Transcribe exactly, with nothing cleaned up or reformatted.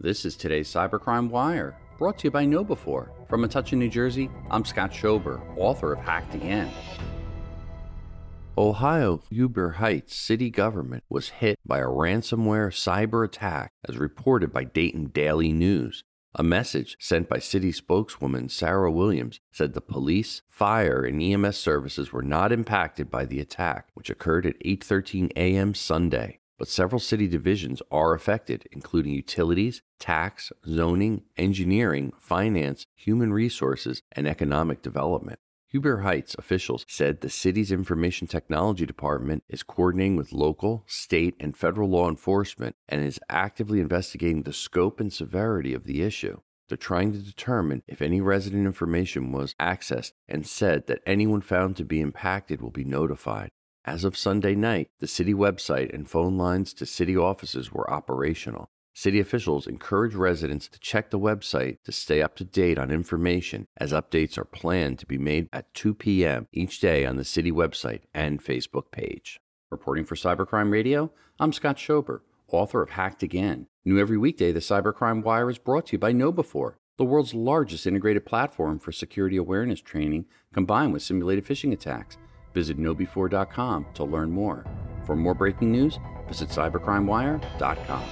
This is today's Cybercrime Wire, brought to you by Know Be four. From Metuchen, New Jersey, I'm Scott Schober, author of Hacked Again. Ohio Huber Heights city government was hit by a ransomware cyber attack, as reported by Dayton Daily News. A message sent by city spokeswoman Sarah Williams said the police, fire, and E M S services were not impacted by the attack, which occurred at eight thirteen a.m. Sunday. But several city divisions are affected, including utilities, tax, zoning, engineering, finance, human resources, and economic development. Huber Heights officials said the city's information technology department is coordinating with local, state, and federal law enforcement and is actively investigating the scope and severity of the issue. They're trying to determine if any resident information was accessed and said that anyone found to be impacted will be notified. As of Sunday night, the city website and phone lines to city offices were operational. City officials encourage residents to check the website to stay up to date on information, as updates are planned to be made at two p.m. each day on the city website and Facebook page. Reporting for Cybercrime Radio, I'm Scott Schober, author of Hacked Again. New every weekday, the Cybercrime Wire is brought to you by Know Be four, the world's largest integrated platform for security awareness training combined with simulated phishing attacks. Visit Know Be four dot com to learn more. For more breaking news, visit cybercrimewire dot com.